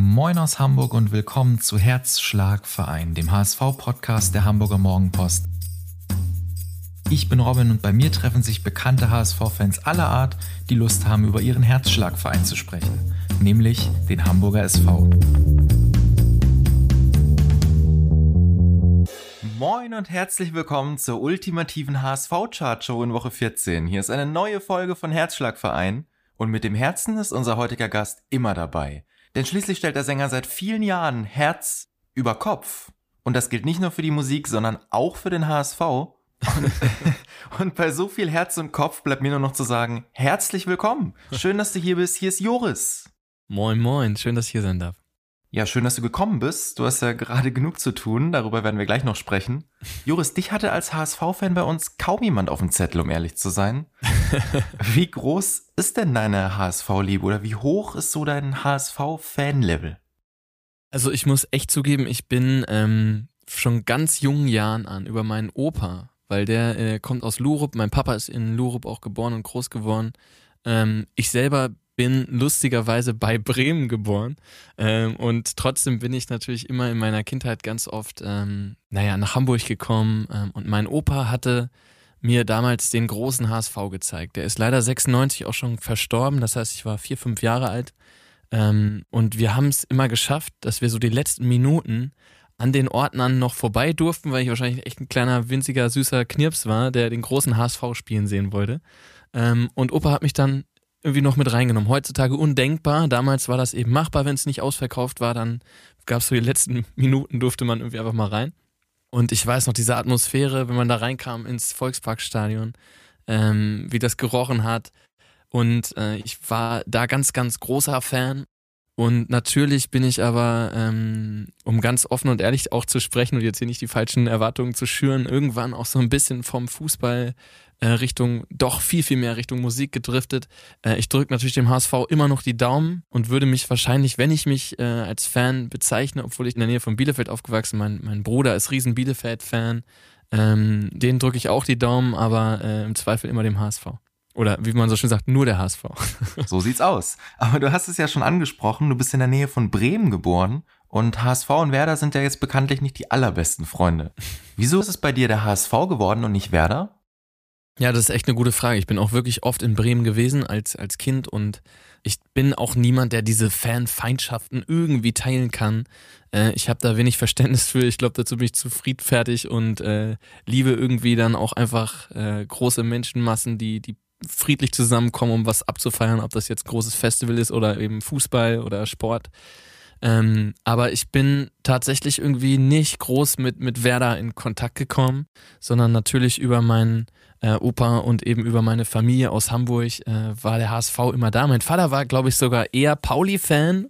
Moin aus Hamburg und willkommen zu Herzschlagverein, dem HSV-Podcast der Hamburger Morgenpost. Ich bin Robin und bei mir treffen sich bekannte HSV-Fans aller Art, die Lust haben, über ihren Herzschlagverein zu sprechen, nämlich den Hamburger SV. Moin und herzlich willkommen zur ultimativen HSV-Chartshow in Woche 14. Hier ist eine neue Folge von Herzschlagverein und mit dem Herzen ist unser heutiger Gast immer dabei. Denn schließlich stellt der Sänger seit vielen Jahren Herz über Kopf. Und das gilt nicht nur für die Musik, sondern auch für den HSV. Und bei so viel Herz und Kopf bleibt mir nur noch zu sagen, herzlich willkommen. Schön, dass du hier bist. Hier ist Joris. Moin, moin. Schön, dass ich hier sein darf. Ja, schön, dass du gekommen bist. Du hast ja gerade genug zu tun. Darüber werden wir gleich noch sprechen. Joris, dich hatte als HSV-Fan bei uns kaum jemand auf dem Zettel, um ehrlich zu sein. Wie groß ist denn deine HSV-Liebe oder wie hoch ist so dein HSV-Fan-Level? Also ich muss echt zugeben, ich bin schon ganz jungen Jahren an über meinen Opa, weil der kommt aus Lurup. Mein Papa ist in Lurup auch geboren und groß geworden. Ich selber bin lustigerweise bei Bremen geboren und trotzdem bin ich natürlich immer in meiner Kindheit ganz oft nach Hamburg gekommen und mein Opa hatte mir damals den großen HSV gezeigt. Der ist leider 96 auch schon verstorben, das heißt, ich war 4-5 Jahre alt und wir haben es immer geschafft, dass wir so die letzten Minuten an den Ordnern noch vorbei durften, weil ich wahrscheinlich echt ein kleiner, winziger, süßer Knirps war, der den großen HSV spielen sehen wollte und Opa hat mich dann irgendwie noch mit reingenommen. Heutzutage undenkbar. Damals war das eben machbar, wenn es nicht ausverkauft war, dann gab es so die letzten Minuten, durfte man irgendwie einfach mal rein. Und ich weiß noch, diese Atmosphäre, wenn man da reinkam ins Volksparkstadion, wie das gerochen hat. Und ich war da ganz, ganz großer Fan. Und natürlich bin ich aber, um ganz offen und ehrlich auch zu sprechen und jetzt hier nicht die falschen Erwartungen zu schüren, irgendwann auch so ein bisschen vom Fußball Richtung, doch viel, viel mehr Richtung Musik gedriftet. Ich drücke natürlich dem HSV immer noch die Daumen und würde mich wahrscheinlich, wenn ich mich als Fan bezeichne, obwohl ich in der Nähe von Bielefeld aufgewachsen bin, mein Bruder ist riesen Bielefeld-Fan, den drücke ich auch die Daumen, aber im Zweifel immer dem HSV. Oder wie man so schön sagt, nur der HSV. So sieht's aus. Aber du hast es ja schon angesprochen, du bist in der Nähe von Bremen geboren und HSV und Werder sind ja jetzt bekanntlich nicht die allerbesten Freunde. Wieso ist es bei dir der HSV geworden und nicht Werder? Ja, das ist echt eine gute Frage. Ich bin auch wirklich oft in Bremen gewesen als Kind und ich bin auch niemand, der diese Fanfeindschaften irgendwie teilen kann. Ich habe da wenig Verständnis für. Ich glaube, dazu bin ich zu friedfertig und liebe irgendwie dann auch einfach große Menschenmassen, die friedlich zusammenkommen, um was abzufeiern, ob das jetzt großes Festival ist oder eben Fußball oder Sport. Aber ich bin tatsächlich irgendwie nicht groß mit Werder in Kontakt gekommen, sondern natürlich über meinen Opa und eben über meine Familie aus Hamburg war der HSV immer da. Mein Vater war, glaube ich, sogar eher Pauli-Fan,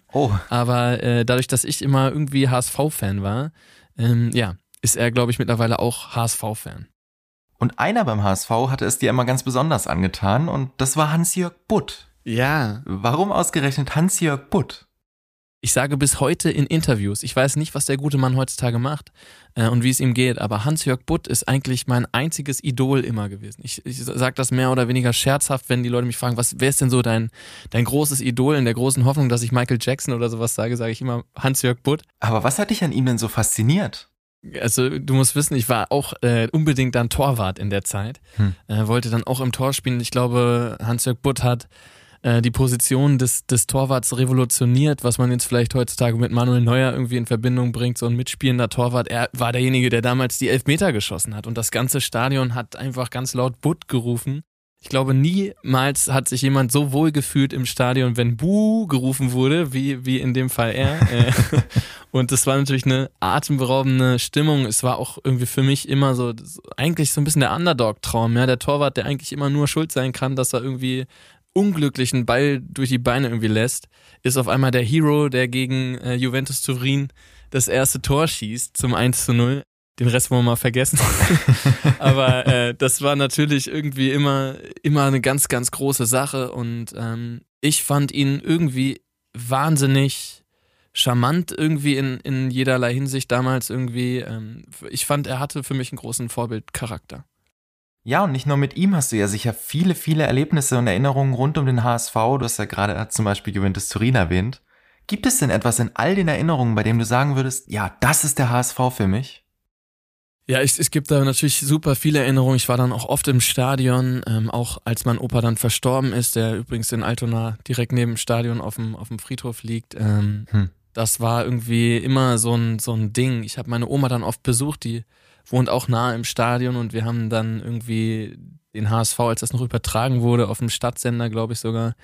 aber dadurch, dass ich immer irgendwie HSV-Fan war, ist er, glaube ich, mittlerweile auch HSV-Fan. Und einer beim HSV hatte es dir immer ganz besonders angetan und das war Hans-Jörg Butt. Ja. Warum ausgerechnet Hans-Jörg Butt? Ich sage bis heute in Interviews, ich weiß nicht, was der gute Mann heutzutage macht und wie es ihm geht, aber Hans-Jörg Butt ist eigentlich mein einziges Idol immer gewesen. Ich sage das mehr oder weniger scherzhaft, wenn die Leute mich fragen, wer ist denn so dein großes Idol? In der großen Hoffnung, dass ich Michael Jackson oder sowas sage, sage ich immer Hans-Jörg Butt. Aber was hat dich an ihm denn so fasziniert? Also du musst wissen, ich war auch unbedingt dann Torwart in der Zeit, wollte dann auch im Tor spielen. Ich glaube, Hans-Jörg Butt hat die Position des Torwarts revolutioniert, was man jetzt vielleicht heutzutage mit Manuel Neuer irgendwie in Verbindung bringt, so ein mitspielender Torwart. Er war derjenige, der damals die Elfmeter geschossen hat und das ganze Stadion hat einfach ganz laut Butt gerufen. Ich glaube, niemals hat sich jemand so wohl gefühlt im Stadion, wenn Buh gerufen wurde, wie in dem Fall er. Und das war natürlich eine atemberaubende Stimmung. Es war auch irgendwie für mich immer so eigentlich so ein bisschen der Underdog-Traum. Ja? Der Torwart, der eigentlich immer nur schuld sein kann, dass er irgendwie unglücklich einen Ball durch die Beine irgendwie lässt, ist auf einmal der Hero, der gegen Juventus Turin das erste Tor schießt zum 1:0. Den Rest wollen wir mal vergessen. Aber das war natürlich irgendwie immer eine ganz, ganz große Sache. Und ich fand ihn irgendwie wahnsinnig charmant irgendwie in jederlei Hinsicht damals irgendwie. Ich fand, er hatte für mich einen großen Vorbildcharakter. Ja, und nicht nur mit ihm hast du ja sicher viele, viele Erlebnisse und Erinnerungen rund um den HSV. Du hast ja gerade zum Beispiel Juventus Turin erwähnt. Gibt es denn etwas in all den Erinnerungen, bei dem du sagen würdest, ja, das ist der HSV für mich? Ja, es gibt da natürlich super viele Erinnerungen. Ich war dann auch oft im Stadion, auch als mein Opa dann verstorben ist, der übrigens in Altona direkt neben dem Stadion auf dem Friedhof liegt. Das war irgendwie immer so ein Ding. Ich habe meine Oma dann oft besucht, die wohnt auch nahe im Stadion und wir haben dann irgendwie den HSV, als das noch übertragen wurde, auf dem Stadtsender, glaube ich sogar,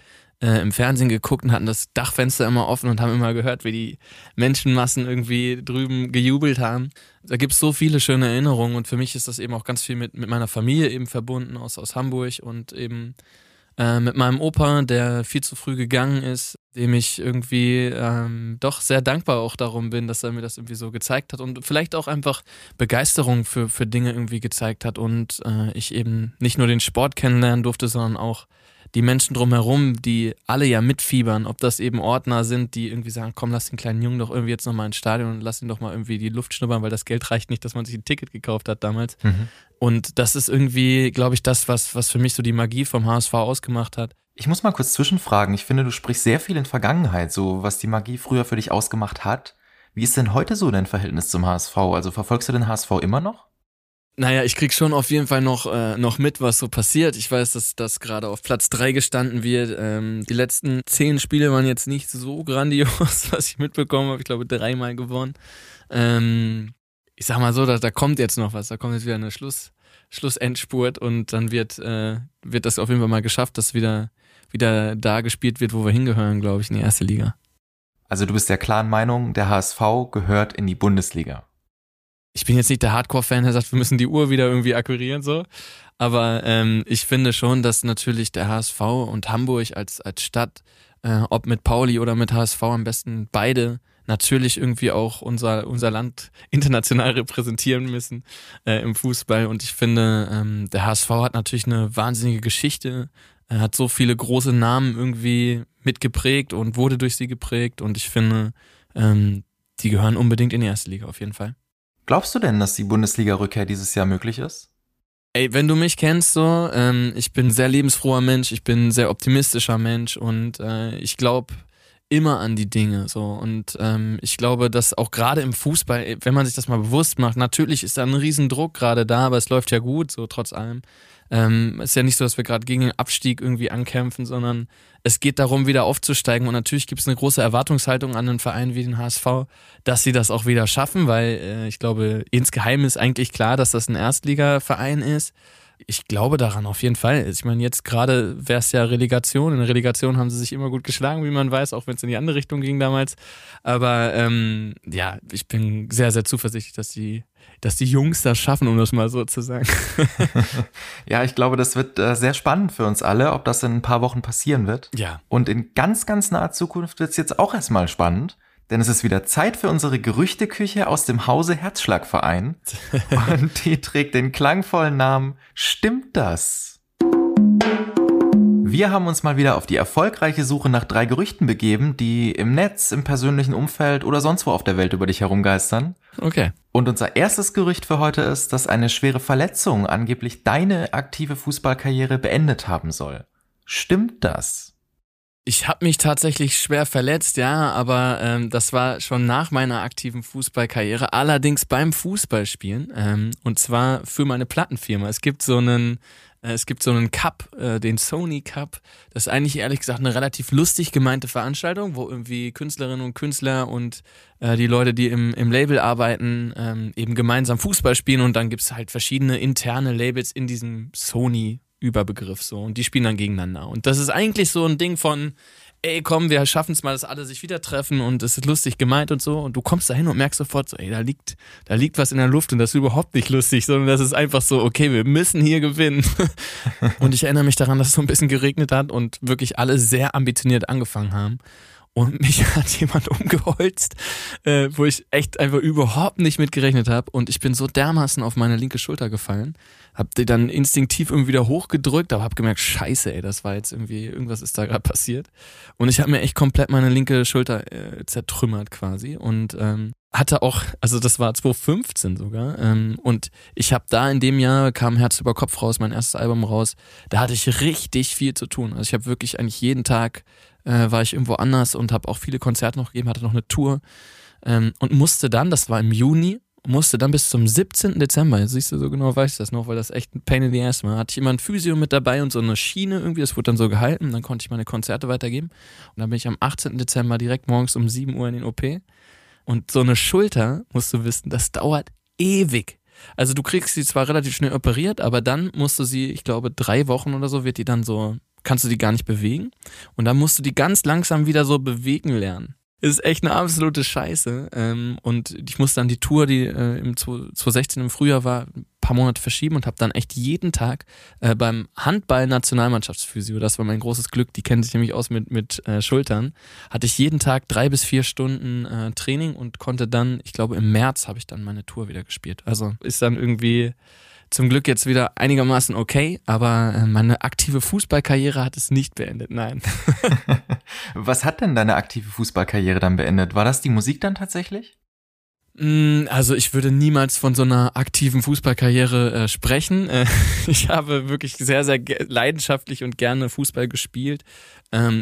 im Fernsehen geguckt und hatten das Dachfenster immer offen und haben immer gehört, wie die Menschenmassen irgendwie drüben gejubelt haben. Da gibt es so viele schöne Erinnerungen und für mich ist das eben auch ganz viel mit meiner Familie eben verbunden aus Hamburg und eben mit meinem Opa, der viel zu früh gegangen ist, dem ich irgendwie doch sehr dankbar auch darum bin, dass er mir das irgendwie so gezeigt hat und vielleicht auch einfach Begeisterung für Dinge irgendwie gezeigt hat und ich eben nicht nur den Sport kennenlernen durfte, sondern auch die Menschen drumherum, die alle ja mitfiebern, ob das eben Ordner sind, die irgendwie sagen, komm, lass den kleinen Jungen doch irgendwie jetzt nochmal ins Stadion und lass ihn doch mal irgendwie die Luft schnuppern, weil das Geld reicht nicht, dass man sich ein Ticket gekauft hat damals. Mhm. Und das ist irgendwie, glaube ich, das, was für mich so die Magie vom HSV ausgemacht hat. Ich muss mal kurz zwischenfragen. Ich finde, du sprichst sehr viel in Vergangenheit, so was die Magie früher für dich ausgemacht hat. Wie ist denn heute so dein Verhältnis zum HSV? Also verfolgst du den HSV immer noch? Naja, ich krieg schon auf jeden Fall noch mit, was so passiert. Ich weiß, dass das gerade auf Platz 3 gestanden wird. Die letzten 10 Spiele waren jetzt nicht so grandios, was ich mitbekommen habe. Ich glaube, 3-mal gewonnen. Ich sag mal so, da kommt jetzt noch was. Da kommt jetzt wieder eine Schlussendspurt und dann wird das auf jeden Fall mal geschafft, dass wieder da gespielt wird, wo wir hingehören, glaube ich, in die erste Liga. Also du bist der klaren Meinung, der HSV gehört in die Bundesliga. Ich bin jetzt nicht der Hardcore-Fan, der sagt, wir müssen die Uhr wieder irgendwie akquirieren, so. Aber ich finde schon, dass natürlich der HSV und Hamburg als Stadt, ob mit Pauli oder mit HSV am besten beide, natürlich irgendwie auch unser Land international repräsentieren müssen im Fußball. Und ich finde, der HSV hat natürlich eine wahnsinnige Geschichte, er hat so viele große Namen irgendwie mitgeprägt und wurde durch sie geprägt. Und ich finde, die gehören unbedingt in die erste Liga auf jeden Fall. Glaubst du denn, dass die Bundesliga-Rückkehr dieses Jahr möglich ist? Ey, wenn du mich kennst, so, ich bin ein sehr lebensfroher Mensch, ich bin ein sehr optimistischer Mensch und ich glaube immer an die Dinge, so. Und ich glaube, dass auch gerade im Fußball, wenn man sich das mal bewusst macht, natürlich ist da ein Riesendruck gerade da, aber es läuft ja gut, so trotz allem. Ist ja nicht so, dass wir gerade gegen den Abstieg irgendwie ankämpfen, sondern es geht darum, wieder aufzusteigen. Und natürlich gibt es eine große Erwartungshaltung an einen Verein wie den HSV, dass sie das auch wieder schaffen, weil ich glaube, insgeheim ist eigentlich klar, dass das ein Erstligaverein ist. Ich glaube daran auf jeden Fall. Ich meine, jetzt gerade wäre es ja Relegation. In der Relegation haben sie sich immer gut geschlagen, wie man weiß, auch wenn es in die andere Richtung ging damals. Aber ja, ich bin sehr, sehr zuversichtlich, dass die Jungs das schaffen, um das mal so zu sagen. Ja, ich glaube, das wird sehr spannend für uns alle, ob das in ein paar Wochen passieren wird. Ja. Und in ganz, ganz naher Zukunft wird es jetzt auch erstmal spannend. Denn es ist wieder Zeit für unsere Gerüchteküche aus dem Hause Herzschlagverein. Und die trägt den klangvollen Namen Stimmt das? Wir haben uns mal wieder auf die erfolgreiche Suche nach 3 Gerüchten begeben, die im Netz, im persönlichen Umfeld oder sonst wo auf der Welt über dich herumgeistern. Okay. Und unser erstes Gerücht für heute ist, dass eine schwere Verletzung angeblich deine aktive Fußballkarriere beendet haben soll. Stimmt das? Ich habe mich tatsächlich schwer verletzt, ja, aber das war schon nach meiner aktiven Fußballkarriere, allerdings beim Fußballspielen und zwar für meine Plattenfirma. Es gibt so einen Cup, den Sony Cup. Das ist eigentlich ehrlich gesagt eine relativ lustig gemeinte Veranstaltung, wo irgendwie Künstlerinnen und Künstler und die Leute, die im Label arbeiten, eben gemeinsam Fußball spielen und dann gibt's halt verschiedene interne Labels in diesem Sony Überbegriff so und die spielen dann gegeneinander und das ist eigentlich so ein Ding von, ey komm, wir schaffen es mal, dass alle sich wieder treffen und es ist lustig gemeint und so und du kommst da hin und merkst sofort so, ey, da liegt was in der Luft und das ist überhaupt nicht lustig, sondern das ist einfach so, okay, wir müssen hier gewinnen und ich erinnere mich daran, dass es so ein bisschen geregnet hat und wirklich alle sehr ambitioniert angefangen haben. Und mich hat jemand umgeholzt, wo ich echt einfach überhaupt nicht mit gerechnet habe. Und ich bin so dermaßen auf meine linke Schulter gefallen. Hab die dann instinktiv irgendwie wieder hochgedrückt, aber hab gemerkt, scheiße, ey, das war jetzt irgendwie, irgendwas ist da gerade passiert. Und ich habe mir echt komplett meine linke Schulter zertrümmert quasi. Und hatte auch, also das war 2015 sogar. Und ich habe da in dem Jahr, kam Herz über Kopf raus, mein erstes Album raus. Da hatte ich richtig viel zu tun. Also ich habe wirklich eigentlich jeden Tag war ich irgendwo anders und habe auch viele Konzerte noch gegeben, hatte noch eine Tour und musste dann, das war im Juni, musste dann bis zum 17. Dezember, jetzt siehst du, so genau weiß ich das noch, weil das echt ein Pain in the Ass war. Hatte ich immer ein Physio mit dabei und so eine Schiene irgendwie, das wurde dann so gehalten, dann konnte ich meine Konzerte weitergeben. Und dann bin ich am 18. Dezember direkt morgens um 7 Uhr in den OP. Und so eine Schulter, musst du wissen, das dauert ewig. Also du kriegst sie zwar relativ schnell operiert, aber dann musst du sie, ich glaube 3 Wochen oder so, wird die dann so, kannst du die gar nicht bewegen. Und dann musst du die ganz langsam wieder so bewegen lernen. Das ist echt eine absolute Scheiße. Und ich musste dann die Tour, die im 2016 im Frühjahr war, ein paar Monate verschieben und habe dann echt jeden Tag beim Handball-Nationalmannschaftsphysio, das war mein großes Glück, die kennen sich nämlich aus mit Schultern, hatte ich jeden Tag 3 bis 4 Stunden Training und konnte dann, ich glaube im März habe ich dann meine Tour wieder gespielt. Also ist dann irgendwie zum Glück jetzt wieder einigermaßen okay, aber meine aktive Fußballkarriere hat es nicht beendet, nein. Was hat denn deine aktive Fußballkarriere dann beendet? War das die Musik dann tatsächlich? Also ich würde niemals von so einer aktiven Fußballkarriere sprechen. Ich habe wirklich sehr, sehr leidenschaftlich und gerne Fußball gespielt.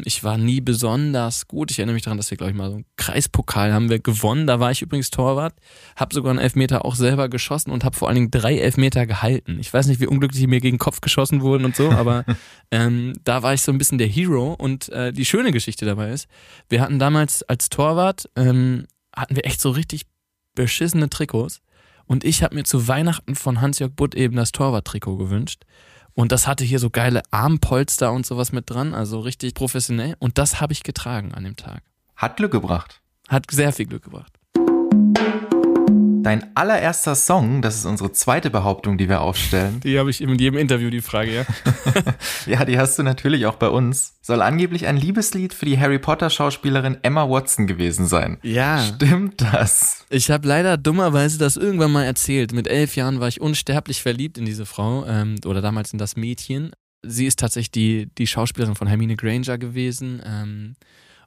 Ich war nie besonders gut. Ich erinnere mich daran, dass wir, glaube ich, mal so einen Kreispokal haben wir gewonnen. Da war ich übrigens Torwart, habe sogar einen Elfmeter auch selber geschossen und habe vor allen Dingen 3 Elfmeter gehalten. Ich weiß nicht, wie unglücklich die mir gegen den Kopf geschossen wurden und so, aber da war ich so ein bisschen der Hero. Und die schöne Geschichte dabei ist, wir hatten damals als Torwart, hatten wir echt so richtig beschissene Trikots und ich habe mir zu Weihnachten von Hans-Jörg Butt eben das Torwart-Trikot gewünscht und das hatte hier so geile Armpolster und sowas mit dran, also richtig professionell und das habe ich getragen an dem Tag. Hat Glück gebracht. Hat sehr viel Glück gebracht. Dein allererster Song, das ist unsere zweite Behauptung, die wir aufstellen. Die habe ich in jedem Interview, die Frage, ja. Ja, die hast du natürlich auch bei uns. Soll angeblich ein Liebeslied für die Harry Potter-Schauspielerin Emma Watson gewesen sein. Ja. Stimmt das? Ich habe leider dummerweise das irgendwann mal erzählt. Mit 11 Jahren war ich unsterblich verliebt in diese Frau oder damals in das Mädchen. Sie ist tatsächlich die Schauspielerin von Hermine Granger gewesen.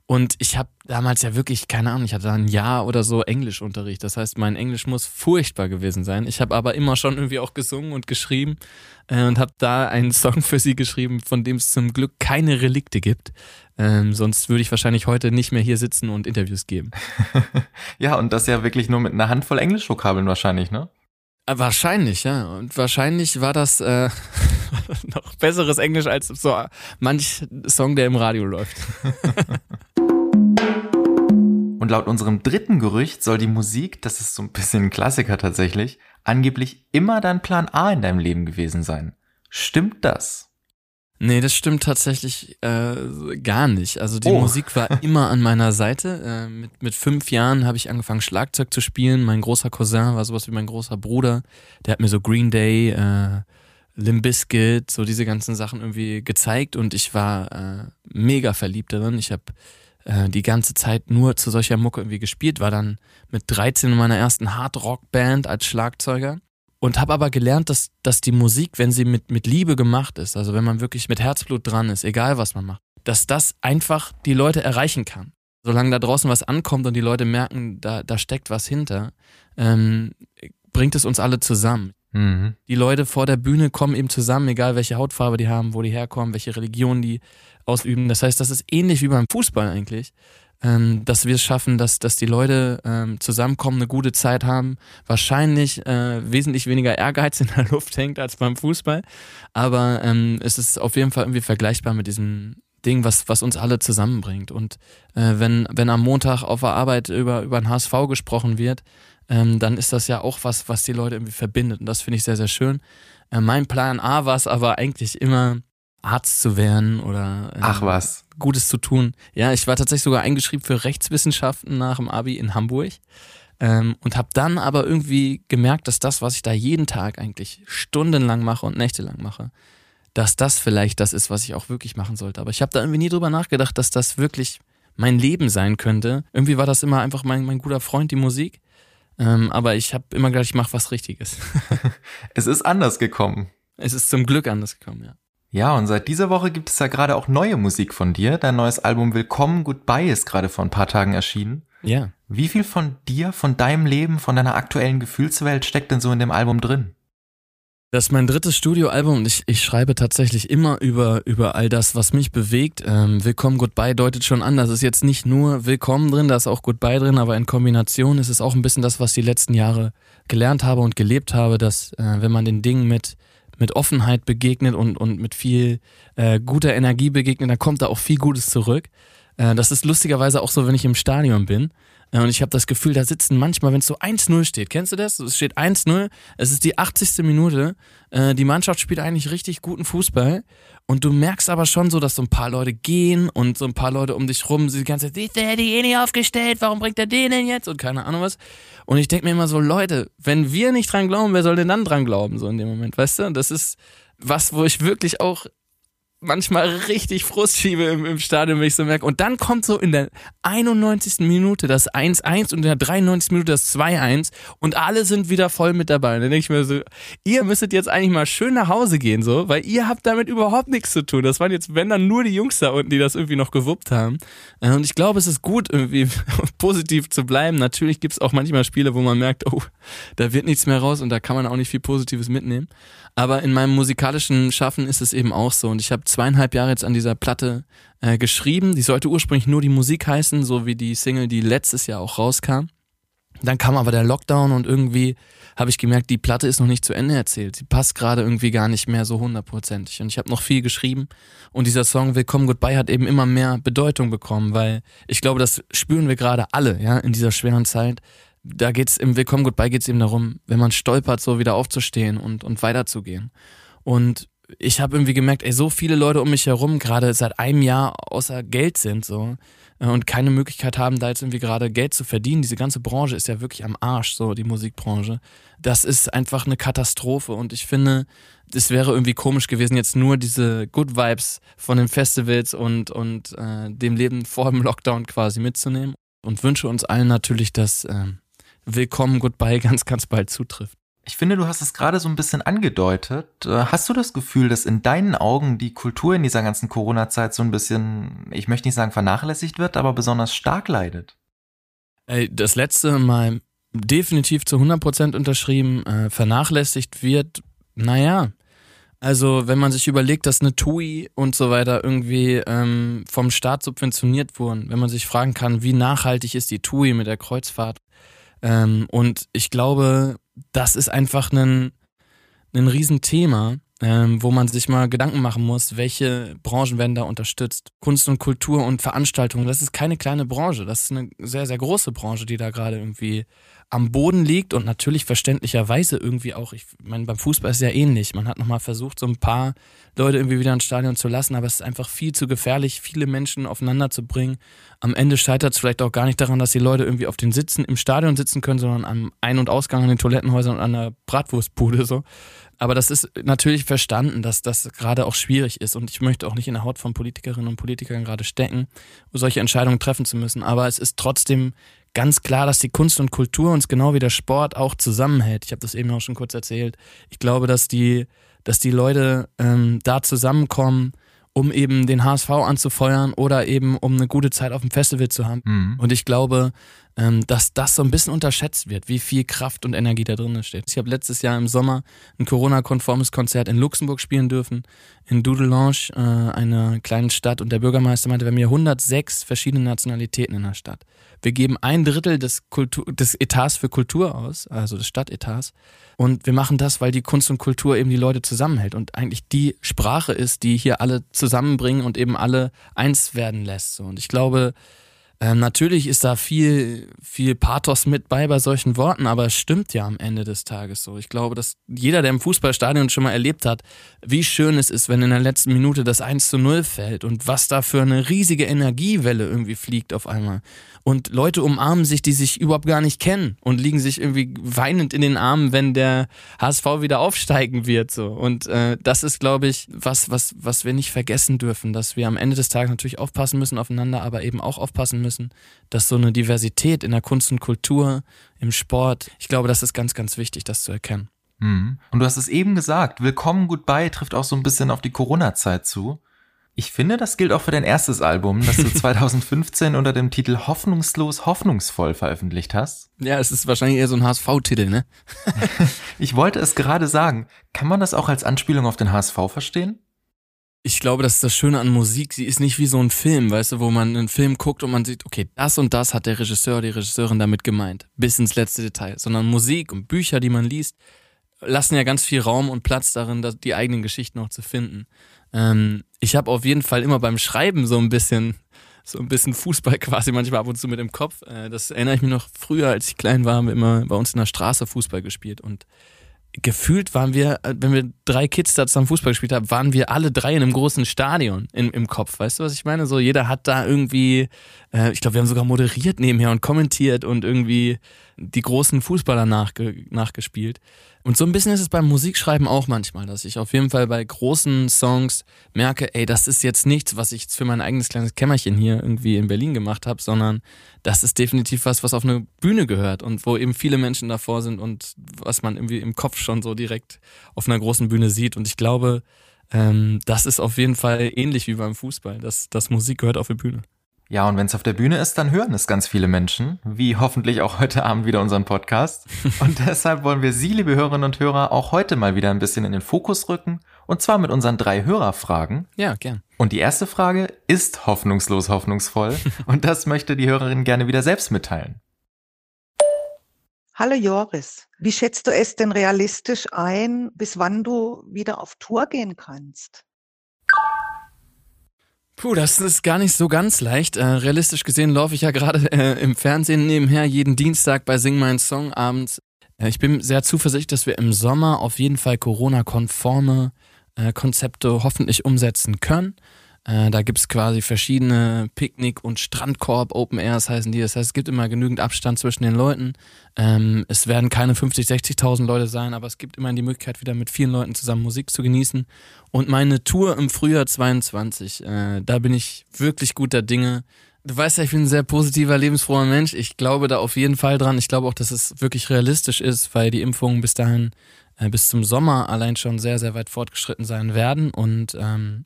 Und ich habe damals ja wirklich, keine Ahnung, ich hatte da ein Jahr oder so Englischunterricht. Das heißt, mein Englisch muss furchtbar gewesen sein. Ich habe aber immer schon irgendwie auch gesungen und geschrieben und habe da einen Song für sie geschrieben, von dem es zum Glück keine Relikte gibt. Sonst würde ich wahrscheinlich heute nicht mehr hier sitzen und Interviews geben. Ja, und das ja wirklich nur mit einer Handvoll Englischvokabeln wahrscheinlich, ne? Wahrscheinlich, ja. Und wahrscheinlich war das noch besseres Englisch als so manch Song, der im Radio läuft. Und laut unserem dritten Gerücht soll die Musik, das ist so ein bisschen ein Klassiker tatsächlich, angeblich immer dein Plan A in deinem Leben gewesen sein. Stimmt das? Nee, das stimmt tatsächlich gar nicht. Also die Musik war immer an meiner Seite. Mit 5 Jahren habe ich angefangen, Schlagzeug zu spielen. Mein großer Cousin war sowas wie mein großer Bruder. Der hat mir so Green Day, Limp Bizkit, so diese ganzen Sachen irgendwie gezeigt. Und ich war mega verliebt darin. Ich habe die ganze Zeit nur zu solcher Mucke irgendwie gespielt. War dann mit 13 in meiner ersten Hard-Rock-Band als Schlagzeuger. Und habe aber gelernt, dass die Musik, wenn sie mit Liebe gemacht ist, also wenn man wirklich mit Herzblut dran ist, egal was man macht, dass das einfach die Leute erreichen kann. Solange da draußen was ankommt und die Leute merken, da steckt was hinter, bringt es uns alle zusammen. Mhm. Die Leute vor der Bühne kommen eben zusammen, egal welche Hautfarbe die haben, wo die herkommen, welche Religion die ausüben. Das heißt, das ist ähnlich wie beim Fußball eigentlich. Dass wir es schaffen, dass die Leute zusammenkommen, eine gute Zeit haben, wahrscheinlich wesentlich weniger Ehrgeiz in der Luft hängt als beim Fußball, aber es ist auf jeden Fall irgendwie vergleichbar mit diesem Ding, was uns alle zusammenbringt und wenn am Montag auf der Arbeit über den HSV gesprochen wird, dann ist das ja auch was die Leute irgendwie verbindet und das finde ich sehr, sehr schön. Mein Plan A war es aber eigentlich immer, Arzt zu werden oder Gutes zu tun. Ja, ich war tatsächlich sogar eingeschrieben für Rechtswissenschaften nach dem Abi in Hamburg und habe dann aber irgendwie gemerkt, dass das, was ich da jeden Tag eigentlich stundenlang mache und nächtelang mache, dass das vielleicht das ist, was ich auch wirklich machen sollte. Aber ich habe da irgendwie nie drüber nachgedacht, dass das wirklich mein Leben sein könnte. Irgendwie war das immer einfach mein guter Freund, die Musik. Aber ich habe immer gedacht, ich mache was Richtiges. Es ist anders gekommen. Es ist zum Glück anders gekommen, ja. Ja, und seit dieser Woche gibt es ja gerade auch neue Musik von dir. Dein neues Album Willkommen Goodbye ist gerade vor ein paar Tagen erschienen. Ja. Wie viel von dir, von deinem Leben, von deiner aktuellen Gefühlswelt steckt denn so in dem Album drin? Das ist mein drittes Studioalbum und ich schreibe tatsächlich immer über all das, was mich bewegt. Willkommen Goodbye deutet schon an, das ist jetzt nicht nur Willkommen drin, da ist auch Goodbye drin, aber in Kombination ist es auch ein bisschen das, was ich die letzten Jahre gelernt habe und gelebt habe, dass wenn man den Dingen mit Offenheit begegnet und mit viel guter Energie begegnet, dann kommt da auch viel Gutes zurück. Das ist lustigerweise auch so, wenn ich im Stadion bin. Und ich habe das Gefühl, da sitzen manchmal, wenn es so 1-0 steht, kennst du das? Es steht 1-0, es ist die 80. Minute, die Mannschaft spielt eigentlich richtig guten Fußball und du merkst aber schon so, dass so ein paar Leute gehen und so ein paar Leute um dich rum, die ganze Zeit, siehst du, hätte ich eh nicht aufgestellt, warum bringt er den denn jetzt? Und keine Ahnung was. Und ich denke mir immer so, Leute, wenn wir nicht dran glauben, wer soll denn dann dran glauben, so in dem Moment, weißt du? Das ist was, wo ich wirklich auch manchmal richtig Frust schiebe im Stadion, wenn ich so merke. Und dann kommt so in der 91. Minute das 1-1 und in der 93. Minute das 2-1 und alle sind wieder voll mit dabei. Und dann denke ich mir so, ihr müsstet jetzt eigentlich mal schön nach Hause gehen, so, weil ihr habt damit überhaupt nichts zu tun. Das waren jetzt, wenn dann, nur die Jungs da unten, die das irgendwie noch gewuppt haben. Und ich glaube, es ist gut, irgendwie positiv zu bleiben. Natürlich gibt es auch manchmal Spiele, wo man merkt, oh, da wird nichts mehr raus und da kann man auch nicht viel Positives mitnehmen. Aber in meinem musikalischen Schaffen ist es eben auch so. Und ich habe 2,5 Jahre jetzt an dieser Platte geschrieben. Die sollte ursprünglich nur die Musik heißen, so wie die Single, die letztes Jahr auch rauskam. Dann kam aber der Lockdown und irgendwie habe ich gemerkt, die Platte ist noch nicht zu Ende erzählt. Sie passt gerade irgendwie gar nicht mehr so 100%. Und ich habe noch viel geschrieben und dieser Song Willkommen Goodbye hat eben immer mehr Bedeutung bekommen, weil ich glaube, das spüren wir gerade alle, ja, in dieser schweren Zeit. Da geht's im Willkommen Goodbye geht's eben darum, wenn man stolpert, so wieder aufzustehen und weiterzugehen. Und ich habe irgendwie gemerkt, ey, so viele Leute um mich herum gerade seit einem Jahr außer Geld sind so und keine Möglichkeit haben, da jetzt irgendwie gerade Geld zu verdienen. Diese ganze Branche ist ja wirklich am Arsch, so die Musikbranche. Das ist einfach eine Katastrophe und ich finde, es wäre irgendwie komisch gewesen, jetzt nur diese Good Vibes von den Festivals und dem Leben vor dem Lockdown quasi mitzunehmen und wünsche uns allen natürlich, dass Willkommen Goodbye ganz, ganz bald zutrifft. Ich finde, du hast es gerade so ein bisschen angedeutet. Hast du das Gefühl, dass in deinen Augen die Kultur in dieser ganzen Corona-Zeit so ein bisschen, ich möchte nicht sagen vernachlässigt wird, aber besonders stark leidet? Das letzte Mal definitiv zu 100% unterschrieben, vernachlässigt wird, naja. Also wenn man sich überlegt, dass eine TUI und so weiter irgendwie vom Staat subventioniert wurden, wenn man sich fragen kann, wie nachhaltig ist die TUI mit der Kreuzfahrt? Und ich glaube, das ist einfach ein Riesenthema, wo man sich mal Gedanken machen muss, welche Branchen werden da unterstützt. Kunst und Kultur und Veranstaltungen, das ist keine kleine Branche, das ist eine sehr, sehr große Branche, die da gerade irgendwie am Boden liegt und natürlich verständlicherweise irgendwie auch, ich meine, beim Fußball ist es ja ähnlich, man hat nochmal versucht, so ein paar Leute irgendwie wieder ins Stadion zu lassen, aber es ist einfach viel zu gefährlich, viele Menschen aufeinander zu bringen. Am Ende scheitert es vielleicht auch gar nicht daran, dass die Leute irgendwie auf den Sitzen im Stadion sitzen können, sondern am Ein- und Ausgang an den Toilettenhäusern und an der Bratwurstbude so. Aber das ist natürlich verstanden, dass das gerade auch schwierig ist und ich möchte auch nicht in der Haut von Politikerinnen und Politikern gerade stecken, solche Entscheidungen treffen zu müssen, aber es ist trotzdem ganz klar, dass die Kunst und Kultur uns genau wie der Sport auch zusammenhält. Ich habe das eben auch schon kurz erzählt. Ich glaube, dass die Leute da zusammenkommen, um eben den HSV anzufeuern oder eben um eine gute Zeit auf dem Festival zu haben. Mhm. Und ich glaube, dass das so ein bisschen unterschätzt wird, wie viel Kraft und Energie da drin steht. Ich habe letztes Jahr im Sommer ein Corona-konformes Konzert in Luxemburg spielen dürfen, in Dudelange, einer kleinen Stadt. Und der Bürgermeister meinte, wir haben hier 106 verschiedene Nationalitäten in der Stadt. Wir geben 1/3 des Etats für Kultur aus, also des Stadtetats. Und wir machen das, weil die Kunst und Kultur eben die Leute zusammenhält und eigentlich die Sprache ist, die hier alle zusammenbringen und eben alle eins werden lässt. Und ich glaube, natürlich ist da viel, viel Pathos mit bei solchen Worten, aber es stimmt ja am Ende des Tages so. Ich glaube, dass jeder, der im Fußballstadion schon mal erlebt hat, wie schön es ist, wenn in der letzten Minute das 1-0 fällt und was da für eine riesige Energiewelle irgendwie fliegt auf einmal. Und Leute umarmen sich, die sich überhaupt gar nicht kennen und liegen sich irgendwie weinend in den Armen, wenn der HSV wieder aufsteigen wird. So. Und das ist, glaube ich, was wir nicht vergessen dürfen, dass wir am Ende des Tages natürlich aufpassen müssen aufeinander, aber eben auch aufpassen müssen, dass so eine Diversität in der Kunst und Kultur, im Sport, ich glaube, das ist ganz, ganz wichtig, das zu erkennen. Mhm. Und du hast es eben gesagt, Willkommen Goodbye trifft auch so ein bisschen auf die Corona-Zeit zu. Ich finde, das gilt auch für dein erstes Album, das du 2015 unter dem Titel Hoffnungslos, Hoffnungsvoll veröffentlicht hast. Ja, es ist wahrscheinlich eher so ein HSV-Titel, ne? Ich wollte es gerade sagen. Kann man das auch als Anspielung auf den HSV verstehen? Ich glaube, das ist das Schöne an Musik. Sie ist nicht wie so ein Film, weißt du, wo man einen Film guckt und man sieht, okay, das und das hat der Regisseur, die Regisseurin damit gemeint. Bis ins letzte Detail. Sondern Musik und Bücher, die man liest, lassen ja ganz viel Raum und Platz darin, die eigenen Geschichten auch zu finden. Ich habe auf jeden Fall immer beim Schreiben so ein bisschen Fußball quasi manchmal ab und zu mit im Kopf. Das erinnere ich mich noch früher, als ich klein war, haben wir immer bei uns in der Straße Fußball gespielt und gefühlt waren wir, wenn wir drei Kids da zusammen Fußball gespielt haben, waren wir alle drei in einem großen Stadion im Kopf. Weißt du, was ich meine? So jeder hat da irgendwie, ich glaube, wir haben sogar moderiert nebenher und kommentiert und irgendwie die großen Fußballer nachgespielt. Und so ein bisschen ist es beim Musikschreiben auch manchmal, dass ich auf jeden Fall bei großen Songs merke, ey, das ist jetzt nichts, was ich jetzt für mein eigenes kleines Kämmerchen hier irgendwie in Berlin gemacht habe, sondern das ist definitiv was auf eine Bühne gehört und wo eben viele Menschen davor sind und was man irgendwie im Kopf schon so direkt auf einer großen Bühne sieht. Und ich glaube, das ist auf jeden Fall ähnlich wie beim Fußball, dass Musik gehört auf die Bühne. Ja, und wenn es auf der Bühne ist, dann hören es ganz viele Menschen, wie hoffentlich auch heute Abend wieder unseren Podcast. Und deshalb wollen wir Sie, liebe Hörerinnen und Hörer, auch heute mal wieder ein bisschen in den Fokus rücken. Und zwar mit unseren 3 Hörerfragen. Ja, gern. Und die erste Frage ist hoffnungslos, hoffnungsvoll. Und das möchte die Hörerin gerne wieder selbst mitteilen. Hallo Joris, wie schätzt du es denn realistisch ein, bis wann du wieder auf Tour gehen kannst? Puh, das ist gar nicht so ganz leicht. Realistisch gesehen laufe ich ja gerade im Fernsehen nebenher jeden Dienstag bei Sing meinen Song abends. Ich bin sehr zuversichtlich, dass wir im Sommer auf jeden Fall Corona-konforme Konzepte hoffentlich umsetzen können. Da gibt's quasi verschiedene Picknick- und Strandkorb, Open Airs heißen die. Das heißt, es gibt immer genügend Abstand zwischen den Leuten. Es werden keine 50.000, 60.000 Leute sein, aber es gibt immerhin die Möglichkeit, wieder mit vielen Leuten zusammen Musik zu genießen. Und meine Tour im Frühjahr 22, da bin ich wirklich guter Dinge. Du weißt ja, ich bin ein sehr positiver, lebensfroher Mensch. Ich glaube da auf jeden Fall dran. Ich glaube auch, dass es wirklich realistisch ist, weil die Impfungen bis dahin bis zum Sommer allein schon sehr, sehr weit fortgeschritten sein werden und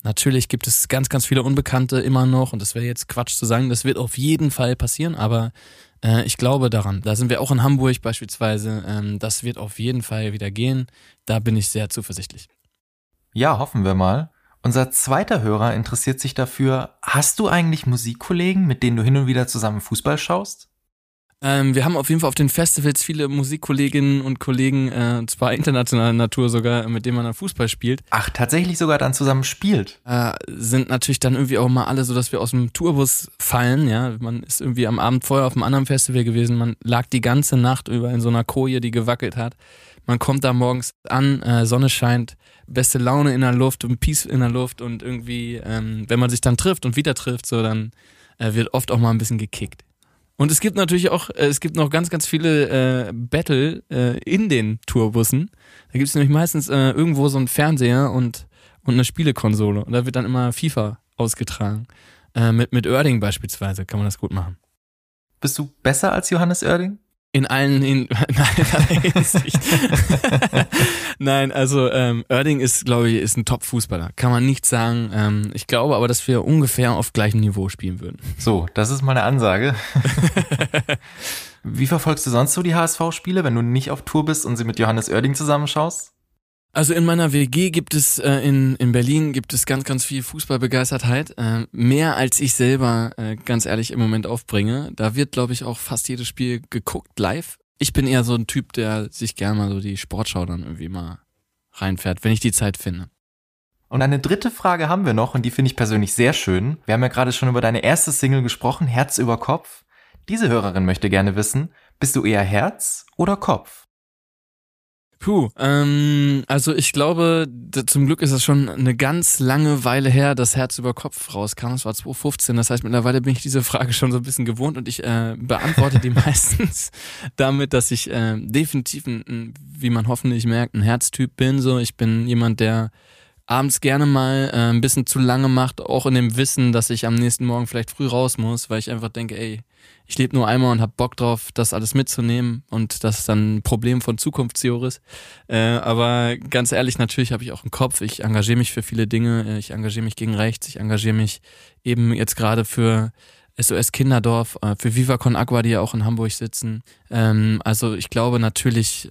natürlich gibt es ganz, ganz viele Unbekannte immer noch und das wäre jetzt Quatsch zu sagen, das wird auf jeden Fall passieren, aber ich glaube daran, da sind wir auch in Hamburg beispielsweise, das wird auf jeden Fall wieder gehen, da bin ich sehr zuversichtlich. Ja, hoffen wir mal. Unser zweiter Hörer interessiert sich dafür, hast du eigentlich Musikkollegen, mit denen du hin und wieder zusammen Fußball schaust? Wir haben auf jeden Fall auf den Festivals viele Musikkolleginnen und Kollegen, und zwar internationaler Natur sogar, mit denen man dann Fußball spielt. Ach, tatsächlich sogar dann zusammen spielt? Sind natürlich dann irgendwie auch mal alle so, dass wir aus dem Tourbus fallen, ja. Man ist irgendwie am Abend vorher auf einem anderen Festival gewesen, man lag die ganze Nacht über in so einer Koje, die gewackelt hat. Man kommt da morgens an, Sonne scheint, beste Laune in der Luft und Peace in der Luft und irgendwie, wenn man sich dann trifft und wieder trifft, so dann wird oft auch mal ein bisschen gekickt. Und es gibt natürlich auch, es gibt noch ganz, ganz viele Battle in den Tourbussen. Da gibt es nämlich meistens irgendwo so einen Fernseher und eine Spielekonsole. Und da wird dann immer FIFA ausgetragen. Mit Oerding beispielsweise kann man das gut machen. Bist du besser als Johannes Oerding? In aller Hinsicht. Nein, also Oerding ist, glaube ich, ein Top-Fußballer. Kann man nicht sagen. Ich glaube aber, dass wir ungefähr auf gleichem Niveau spielen würden. So, das ist mal eine Ansage. Wie verfolgst du sonst so die HSV-Spiele, wenn du nicht auf Tour bist und sie mit Johannes Oerding zusammenschaust? Also in meiner WG gibt es, in Berlin gibt es ganz, ganz viel Fußballbegeistertheit. Mehr als ich selber, ganz ehrlich, im Moment aufbringe. Da wird, glaube ich, auch fast jedes Spiel geguckt live. Ich bin eher so ein Typ, der sich gerne mal so die Sportschau dann irgendwie mal reinfährt, wenn ich die Zeit finde. Und eine dritte Frage haben wir noch und die finde ich persönlich sehr schön. Wir haben ja gerade schon über deine erste Single gesprochen, Herz über Kopf. Diese Hörerin möchte gerne wissen, bist du eher Herz oder Kopf? Puh, also ich glaube, zum Glück ist das schon eine ganz lange Weile her, dass Herz über Kopf rauskam. Das war 2015, das heißt, mittlerweile bin ich diese Frage schon so ein bisschen gewohnt und ich beantworte die meistens damit, dass ich definitiv, wie man hoffentlich merkt, ein Herztyp bin. So, ich bin jemand, der abends gerne mal ein bisschen zu lange macht, auch in dem Wissen, dass ich am nächsten Morgen vielleicht früh raus muss, weil ich einfach denke, ey, ich lebe nur einmal und habe Bock drauf, das alles mitzunehmen, und das ist dann ein Problem von Zukunfts-Joris. Aber ganz ehrlich, natürlich habe ich auch einen Kopf, ich engagiere mich für viele Dinge, ich engagiere mich gegen rechts, ich engagiere mich eben jetzt gerade für SOS Kinderdorf, für Viva Con Agua, die ja auch in Hamburg sitzen. Also ich glaube, natürlich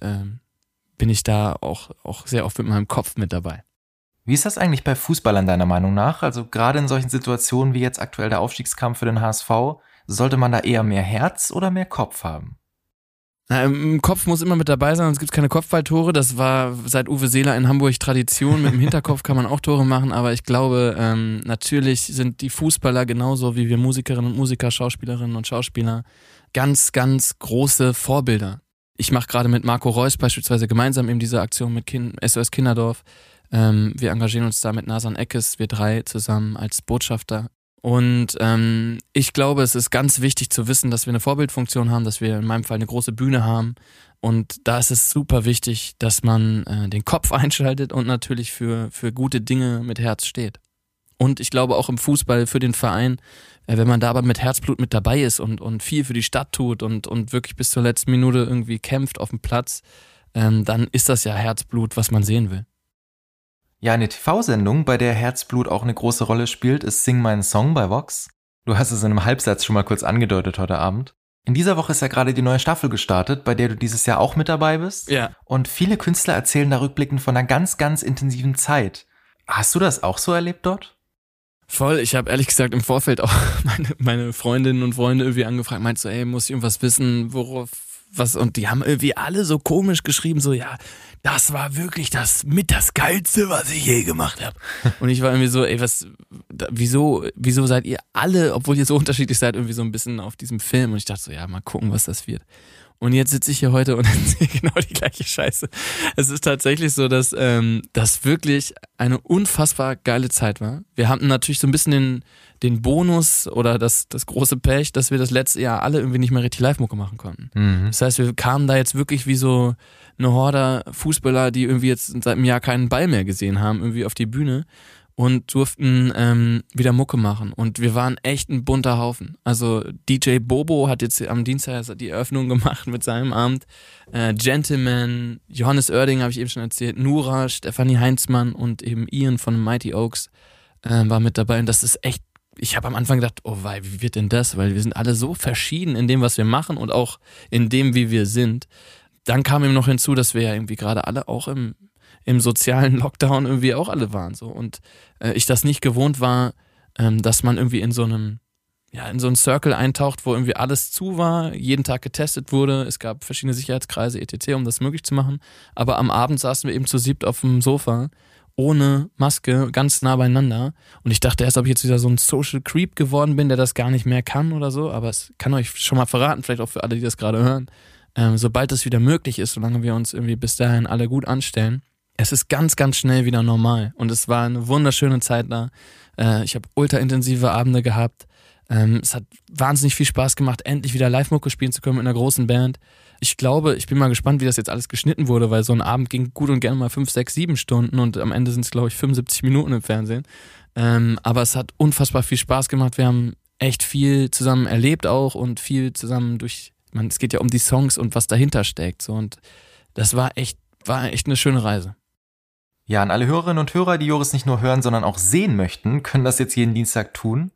bin ich da auch sehr oft mit meinem Kopf mit dabei. Wie ist das eigentlich bei Fußballern deiner Meinung nach? Also gerade in solchen Situationen wie jetzt aktuell der Aufstiegskampf für den HSV, sollte man da eher mehr Herz oder mehr Kopf haben? Na, im Kopf muss immer mit dabei sein, sonst gibt es keine Kopfballtore. Das war seit Uwe Seeler in Hamburg Tradition. Mit dem Hinterkopf kann man auch Tore machen, aber ich glaube, natürlich sind die Fußballer genauso wie wir Musikerinnen und Musiker, Schauspielerinnen und Schauspieler ganz, ganz große Vorbilder. Ich mache gerade mit Marco Reus beispielsweise gemeinsam eben diese Aktion mit SOS Kinderdorf. Wir engagieren uns da mit Nazan Eckes, wir drei zusammen als Botschafter. Und ich glaube, es ist ganz wichtig zu wissen, dass wir eine Vorbildfunktion haben, dass wir in meinem Fall eine große Bühne haben, und da ist es super wichtig, dass man den Kopf einschaltet und natürlich für gute Dinge mit Herz steht. Und ich glaube auch im Fußball für den Verein, wenn man da aber mit Herzblut mit dabei ist und viel für die Stadt tut und wirklich bis zur letzten Minute irgendwie kämpft auf dem Platz, dann ist das ja Herzblut, was man sehen will. Ja, eine TV-Sendung, bei der Herzblut auch eine große Rolle spielt, ist Sing meinen Song bei Vox. Du hast es in einem Halbsatz schon mal kurz angedeutet heute Abend. In dieser Woche ist ja gerade die neue Staffel gestartet, bei der du dieses Jahr auch mit dabei bist. Ja. Und viele Künstler erzählen da rückblickend von einer ganz, ganz intensiven Zeit. Hast du das auch so erlebt dort? Voll, ich habe ehrlich gesagt im Vorfeld auch meine Freundinnen und Freunde irgendwie angefragt, meinst du, ey, muss ich irgendwas wissen, worauf... Was, und die haben irgendwie alle so komisch geschrieben, so, ja, das war wirklich das Geilste, was ich je gemacht habe. Und ich war irgendwie so, ey, wieso seid ihr alle, obwohl ihr so unterschiedlich seid, irgendwie so ein bisschen auf diesem Film? Und ich dachte so, ja, mal gucken, was das wird. Und jetzt sitze ich hier heute und sehe genau die gleiche Scheiße. Es ist tatsächlich so, dass das wirklich eine unfassbar geile Zeit war. Wir hatten natürlich so ein bisschen den Bonus oder das große Pech, dass wir das letzte Jahr alle irgendwie nicht mehr richtig Live-Mucke machen konnten. Mhm. Das heißt, wir kamen da jetzt wirklich wie so eine Horde Fußballer, die irgendwie jetzt seit einem Jahr keinen Ball mehr gesehen haben, irgendwie auf die Bühne. Und durften wieder Mucke machen. Und wir waren echt ein bunter Haufen. Also DJ Bobo hat jetzt am Dienstag die Eröffnung gemacht mit seinem Abend. Gentleman, Johannes Oerding habe ich eben schon erzählt, Noura, Stefanie Heinzmann und eben Ian von Mighty Oaks war mit dabei. Und das ist echt, ich habe am Anfang gedacht, oh wei, wie wird denn das? Weil wir sind alle so verschieden in dem, was wir machen und auch in dem, wie wir sind. Dann kam eben noch hinzu, dass wir ja irgendwie gerade alle auch im sozialen Lockdown irgendwie auch alle waren so, und ich das nicht gewohnt war, dass man irgendwie in so einen Circle eintaucht, wo irgendwie alles zu war, jeden Tag getestet wurde, es gab verschiedene Sicherheitskreise etc., um das möglich zu machen, aber am Abend saßen wir eben zu siebt auf dem Sofa ohne Maske, ganz nah beieinander, und ich dachte erst, ob ich jetzt wieder so ein Social Creep geworden bin, der das gar nicht mehr kann oder so, aber es kann euch schon mal verraten, vielleicht auch für alle, die das gerade hören, sobald es wieder möglich ist, solange wir uns irgendwie bis dahin alle gut anstellen, es ist ganz, ganz schnell wieder normal, und es war eine wunderschöne Zeit da. Ich habe ultra intensive Abende gehabt. Es hat wahnsinnig viel Spaß gemacht, endlich wieder Live-Mucke spielen zu können mit einer großen Band. Ich glaube, ich bin mal gespannt, wie das jetzt alles geschnitten wurde, weil so ein Abend ging gut und gerne mal 5, 6, 7 Stunden, und am Ende sind es, glaube ich, 75 Minuten im Fernsehen. Aber es hat unfassbar viel Spaß gemacht. Wir haben echt viel zusammen erlebt auch und viel zusammen es geht ja um die Songs und was dahinter steckt. So. Und das war echt eine schöne Reise. Ja, an alle Hörerinnen und Hörer, die Joris nicht nur hören, sondern auch sehen möchten, können das jetzt jeden Dienstag tun.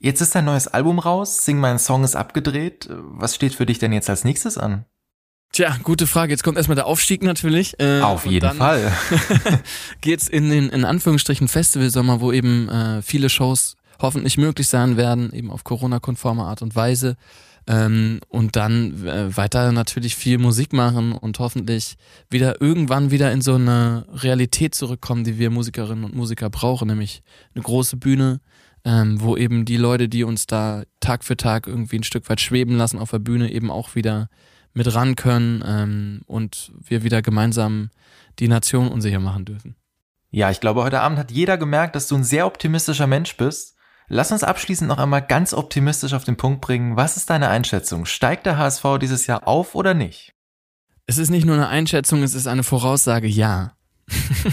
Jetzt ist dein neues Album raus, Sing meinen Song ist abgedreht. Was steht für dich denn jetzt als nächstes an? Tja, gute Frage. Jetzt kommt erstmal der Aufstieg natürlich. Auf jeden Fall. Geht's in den, in Anführungsstrichen, Festivalsommer, wo eben viele Shows hoffentlich möglich sein werden, eben auf Corona-konforme Art und Weise. Und dann weiter natürlich viel Musik machen und hoffentlich irgendwann wieder in so eine Realität zurückkommen, die wir Musikerinnen und Musiker brauchen, nämlich eine große Bühne, wo eben die Leute, die uns da Tag für Tag irgendwie ein Stück weit schweben lassen auf der Bühne, eben auch wieder mit ran können, und wir wieder gemeinsam die Nation unsicher machen dürfen. Ja, ich glaube, heute Abend hat jeder gemerkt, dass du ein sehr optimistischer Mensch bist. Lass uns abschließend noch einmal ganz optimistisch auf den Punkt bringen. Was ist deine Einschätzung? Steigt der HSV dieses Jahr auf oder nicht? Es ist nicht nur eine Einschätzung, es ist eine Voraussage, ja.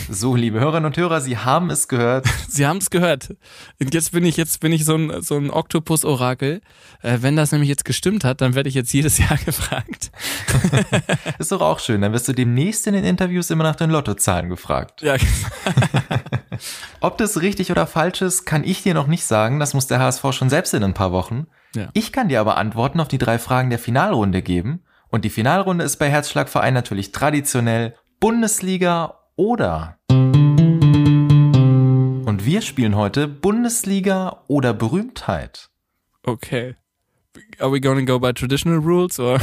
So, liebe Hörerinnen und Hörer, Sie haben es gehört. Sie haben es gehört. Und jetzt bin ich so ein Oktopus-Orakel. Wenn das nämlich jetzt gestimmt hat, dann werde ich jetzt jedes Jahr gefragt. Ist doch auch schön. Dann wirst du demnächst in den Interviews immer nach den Lottozahlen gefragt. Ja. Ob das richtig oder falsch ist, kann ich dir noch nicht sagen. Das muss der HSV schon selbst in ein paar Wochen. Ja. Ich kann dir aber Antworten auf die 3 Fragen der Finalrunde geben. Und die Finalrunde ist bei Herzschlagverein natürlich traditionell Bundesliga oder. Und wir spielen heute Bundesliga oder Berühmtheit. Okay. Are we gonna go by traditional rules or?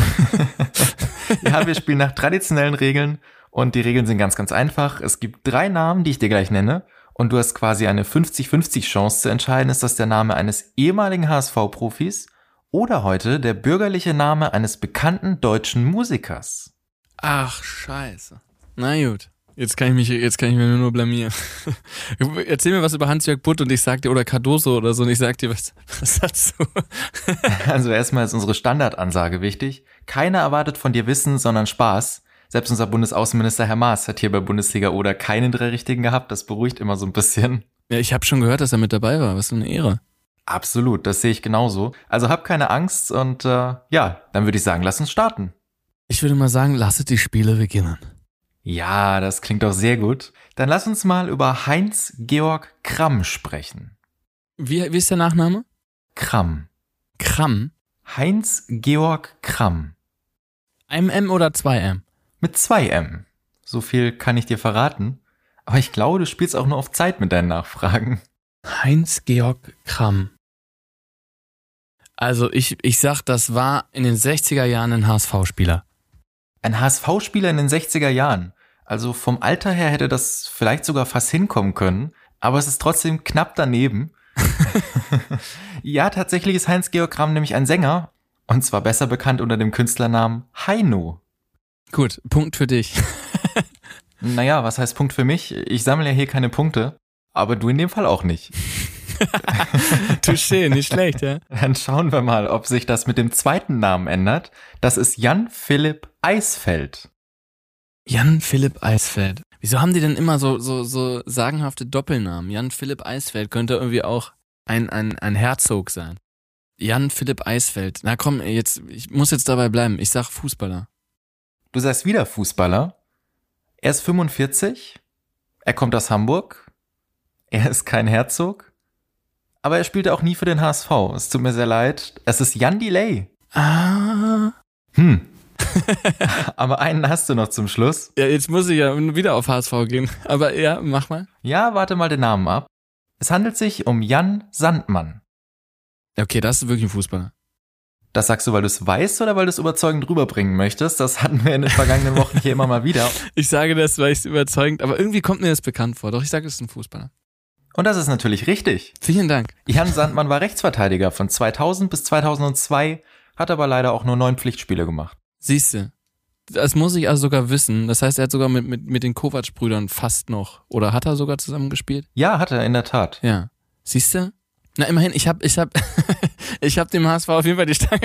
Ja, wir spielen nach traditionellen Regeln und die Regeln sind ganz, ganz einfach. Es gibt 3 Namen, die ich dir gleich nenne und du hast quasi eine 50-50 Chance zu entscheiden, ist das der Name eines ehemaligen HSV-Profis oder heute der bürgerliche Name eines bekannten deutschen Musikers. Ach, scheiße. Na gut. Jetzt kann ich mich nur blamieren. Erzähl mir was über Hans-Jörg Butt und ich sag dir, oder Cardoso oder so, und ich sag dir was dazu. Also erstmal ist unsere Standardansage wichtig. Keiner erwartet von dir Wissen, sondern Spaß. Selbst unser Bundesaußenminister Herr Maas hat hier bei Bundesliga oder keinen 3 richtigen gehabt. Das beruhigt immer so ein bisschen. Ja, ich habe schon gehört, dass er mit dabei war. Was für eine Ehre. Absolut, das sehe ich genauso. Also hab keine Angst und ja, dann würde ich sagen, lass uns starten. Ich würde mal sagen, lasset die Spiele beginnen. Ja, das klingt doch sehr gut. Dann lass uns mal über Heinz-Georg Kramm sprechen. Wie ist der Nachname? Kramm. Kramm? Heinz-Georg Kramm. Ein M oder 2 M? Mit 2 M. So viel kann ich dir verraten. Aber ich glaube, du spielst auch nur auf Zeit mit deinen Nachfragen. Heinz-Georg Kramm. Also ich sag, das war in den 60er Jahren ein HSV-Spieler. Ein HSV-Spieler in den 60er Jahren. Also vom Alter her hätte das vielleicht sogar fast hinkommen können, aber es ist trotzdem knapp daneben. Ja, tatsächlich ist Heinz-Georg Kramm nämlich ein Sänger und zwar besser bekannt unter dem Künstlernamen Heino. Gut, Punkt für dich. Naja, was heißt Punkt für mich? Ich sammle ja hier keine Punkte, aber du in dem Fall auch nicht. Touché, nicht schlecht, ja. Dann schauen wir mal, ob sich das mit dem zweiten Namen ändert. Das ist Jan Philipp Eisfeld. Jan Philipp Eisfeld. Wieso haben die denn immer so sagenhafte Doppelnamen? Jan Philipp Eisfeld könnte irgendwie auch ein Herzog sein. Jan Philipp Eisfeld. Na komm, ich muss jetzt dabei bleiben. Ich sag Fußballer. Du sagst wieder Fußballer. Er ist 45. Er kommt aus Hamburg. Er ist kein Herzog. Aber er spielte auch nie für den HSV. Es tut mir sehr leid. Es ist Jan Delay. Ah. Aber einen hast du noch zum Schluss. Ja, jetzt muss ich ja wieder auf HSV gehen. Aber ja, mach mal. Ja, warte mal den Namen ab. Es handelt sich um Jan Sandmann. Okay, das ist wirklich ein Fußballer. Das sagst du, weil du es weißt oder weil du es überzeugend rüberbringen möchtest? Das hatten wir in den vergangenen Wochen hier immer mal wieder. Ich sage das, weil ich es überzeugend, aber irgendwie kommt mir das bekannt vor. Doch, ich sage, es ist ein Fußballer. Und das ist natürlich richtig. Vielen Dank. Jan Sandmann war Rechtsverteidiger von 2000 bis 2002, hat aber leider auch nur 9 Pflichtspiele gemacht. Siehste, das muss ich also sogar wissen. Das heißt, er hat sogar mit den Kovac-Brüdern fast noch, oder hat er sogar zusammengespielt? Ja, hat er, in der Tat. Ja, siehste? Na immerhin, ich hab dem HSV auf jeden Fall die Stange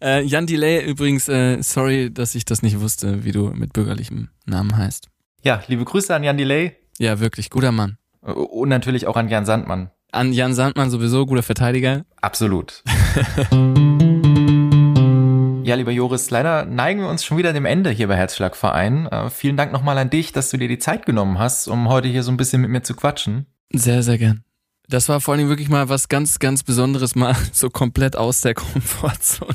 gehalten. Jan Delay übrigens, sorry, dass ich das nicht wusste, wie du mit bürgerlichem Namen heißt. Ja, liebe Grüße an Jan Delay. Ja, wirklich, guter Mann. Und natürlich auch an Jan Sandmann. An Jan Sandmann sowieso, guter Verteidiger. Absolut. Ja, lieber Joris, leider neigen wir uns schon wieder dem Ende hier bei Herzschlagverein. Vielen Dank nochmal an dich, dass du dir die Zeit genommen hast, um heute hier so ein bisschen mit mir zu quatschen. Sehr, sehr gern. Das war vor allen Dingen wirklich mal was ganz, ganz Besonderes, mal so komplett aus der Komfortzone.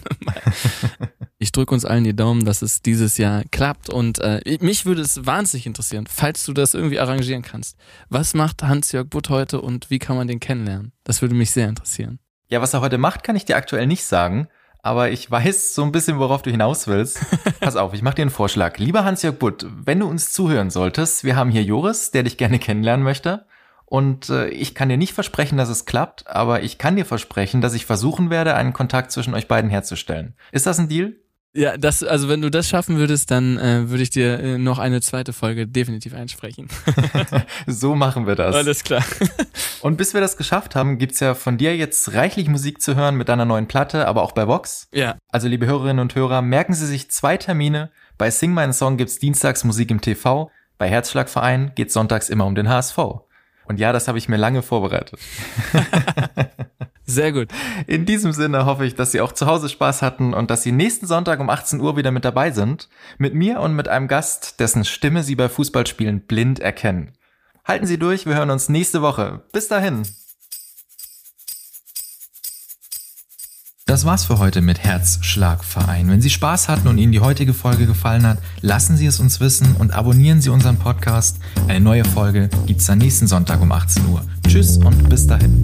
Ich drücke uns allen die Daumen, dass es dieses Jahr klappt und mich würde es wahnsinnig interessieren, falls du das irgendwie arrangieren kannst. Was macht Hans-Jörg Butt heute und wie kann man den kennenlernen? Das würde mich sehr interessieren. Ja, was er heute macht, kann ich dir aktuell nicht sagen, aber ich weiß so ein bisschen, worauf du hinaus willst. Pass auf, ich mache dir einen Vorschlag. Lieber Hans-Jörg Butt, wenn du uns zuhören solltest, wir haben hier Joris, der dich gerne kennenlernen möchte. Und ich kann dir nicht versprechen, dass es klappt, aber ich kann dir versprechen, dass ich versuchen werde, einen Kontakt zwischen euch beiden herzustellen. Ist das ein Deal? Ja, also wenn du das schaffen würdest, dann würde ich dir noch eine zweite Folge definitiv einsprechen. So machen wir das. Alles klar. Und bis wir das geschafft haben, gibt's ja von dir jetzt reichlich Musik zu hören mit deiner neuen Platte, aber auch bei Vox. Ja. Also liebe Hörerinnen und Hörer, merken Sie sich 2 Termine. Bei Sing meinen Song gibt's dienstags Musik im TV. Bei Herzschlagverein geht es sonntags immer um den HSV. Und ja, das habe ich mir lange vorbereitet. Sehr gut. In diesem Sinne hoffe ich, dass Sie auch zu Hause Spaß hatten und dass Sie nächsten Sonntag um 18 Uhr wieder mit dabei sind. Mit mir und mit einem Gast, dessen Stimme Sie bei Fußballspielen blind erkennen. Halten Sie durch, wir hören uns nächste Woche. Bis dahin. Das war's für heute mit Herzschlagverein. Wenn Sie Spaß hatten und Ihnen die heutige Folge gefallen hat, lassen Sie es uns wissen und abonnieren Sie unseren Podcast. Eine neue Folge gibt's dann nächsten Sonntag um 18 Uhr. Tschüss und bis dahin.